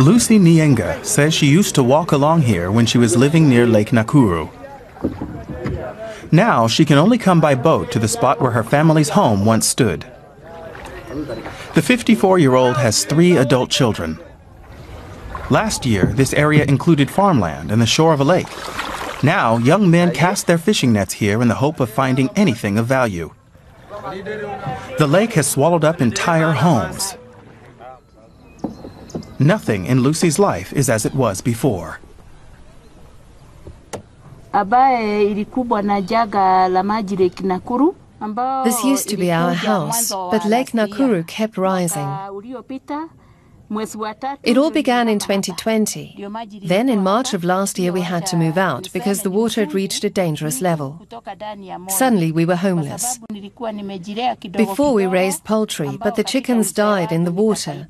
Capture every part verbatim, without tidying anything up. Lucy Nyinga says she used to walk along here when she was living near Lake Nakuru. Now she can only come by boat to the spot where her family's home once stood. The fifty-four-year-old has three adult children. Last year, this area included farmland and the shore of a lake. Now, young men cast their fishing nets here in the hope of finding anything of value. The lake has swallowed up entire homes. Nothing in Lucy's life is as it was before. This used to be our house, but Lake Nakuru kept rising. It all began in twenty twenty. Then in March of last year we had to move out because the water had reached a dangerous level. Suddenly we were homeless. Before we raised poultry, but the chickens died in the water.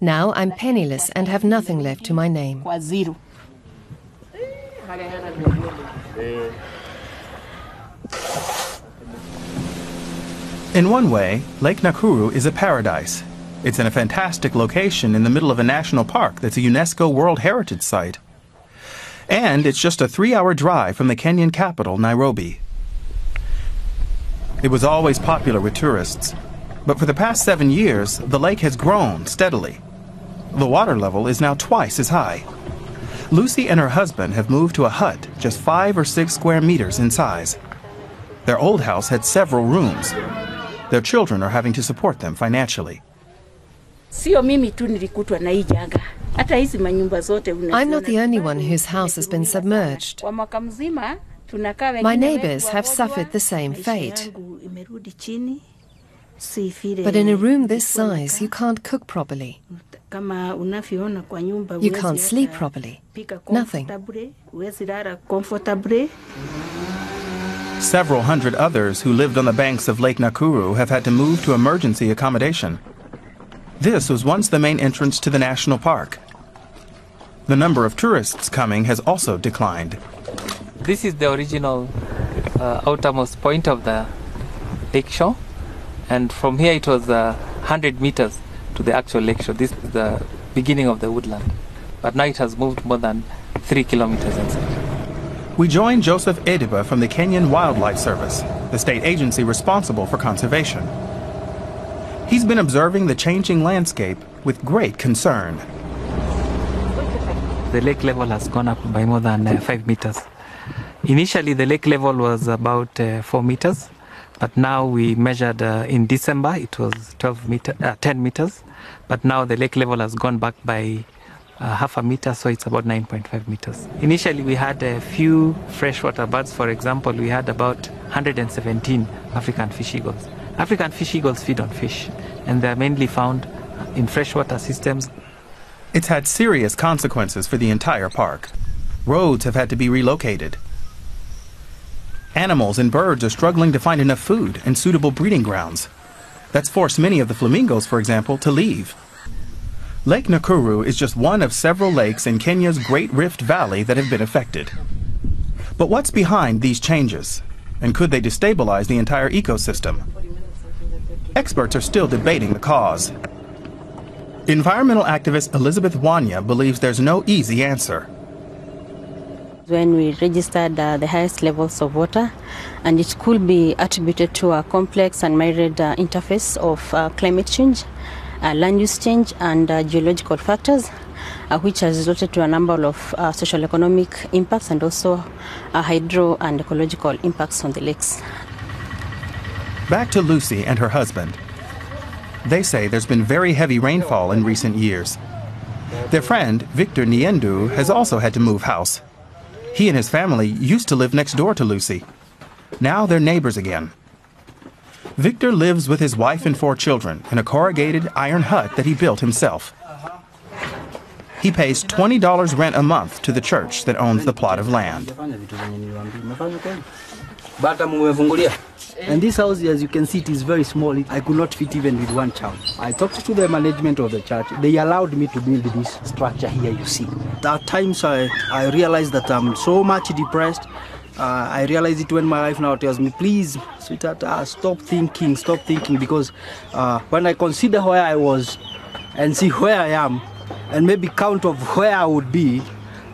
Now I'm penniless and have nothing left to my name. In one way, Lake Nakuru is a paradise. It's in a fantastic location in the middle of a national park that's a UNESCO World Heritage Site. And it's just a three-hour drive from the Kenyan capital, Nairobi. It was always popular with tourists, but for the past seven years, the lake has grown steadily. The water level is now twice as high. Lucy and her husband have moved to a hut just five or six square meters in size. Their old house had several rooms. Their children are having to support them financially. I'm not the only one whose house has been submerged. My neighbors have suffered the same fate. But in a room this size, you can't cook properly. You can't sleep properly. Nothing. Several hundred others who lived on the banks of Lake Nakuru have had to move to emergency accommodation. This was once the main entrance to the national park. The number of tourists coming has also declined. This is the original uh, outermost point of the lake shore, and from here it was uh, one hundred meters to the actual lake shore. This is the beginning of the woodland, but now it has moved more than three kilometers inside. We join Joseph Ediba from the Kenyan Wildlife Service, the state agency responsible for conservation. He's been observing the changing landscape with great concern. The lake level has gone up by more than uh, five meters. Initially, the lake level was about uh, four meters, but now we measured uh, in December, it was twelve meter, uh, ten meters, but now the lake level has gone back by uh, half a meter, so it's about nine point five meters. Initially, we had a few freshwater birds. For example, we had about one hundred seventeen African fish eagles. African fish eagles feed on fish, and they are mainly found in freshwater systems. It's had serious consequences for the entire park. Roads have had to be relocated. Animals and birds are struggling to find enough food and suitable breeding grounds. That's forced many of the flamingos, for example, to leave. Lake Nakuru is just one of several lakes in Kenya's Great Rift Valley that have been affected. But what's behind these changes, and could they destabilize the entire ecosystem? Experts are still debating the cause. Environmental activist Elizabeth Wanya believes there's no easy answer. When we registered uh, the highest levels of water, and it could be attributed to a complex and myriad uh, interface of uh, climate change, uh, land use change, and uh, geological factors, uh, which has resulted to a number of uh, socio-economic impacts and also uh, hydro and ecological impacts on the lakes. Back to Lucy and her husband. They say there's been very heavy rainfall in recent years. Their friend, Victor Niendu, has also had to move house. He and his family used to live next door to Lucy. Now they're neighbors again. Victor lives with his wife and four children in a corrugated iron hut that he built himself. He pays twenty dollars rent a month to the church that owns the plot of land. And this house, as you can see, it is very small. I could not fit even with one child. I talked to the management of the church. They allowed me to build this structure here, you see. At times, I, I realized that I'm so much depressed. Uh, I realized it when my wife now tells me, please, sweetheart, uh, stop thinking, stop thinking, because uh, when I consider where I was and see where I am, and maybe count of where I would be,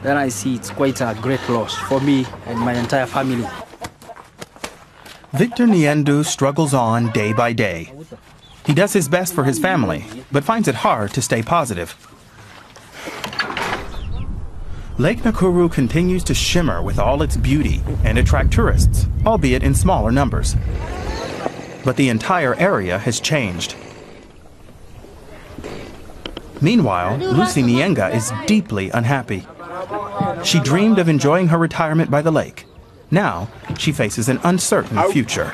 then I see it's quite a great loss for me and my entire family. Victor Niendu struggles on day by day. He does his best for his family, but finds it hard to stay positive. Lake Nakuru continues to shimmer with all its beauty and attract tourists, albeit in smaller numbers. But the entire area has changed. Meanwhile, Lucy Nyinga is deeply unhappy. She dreamed of enjoying her retirement by the lake. Now, she faces an uncertain future.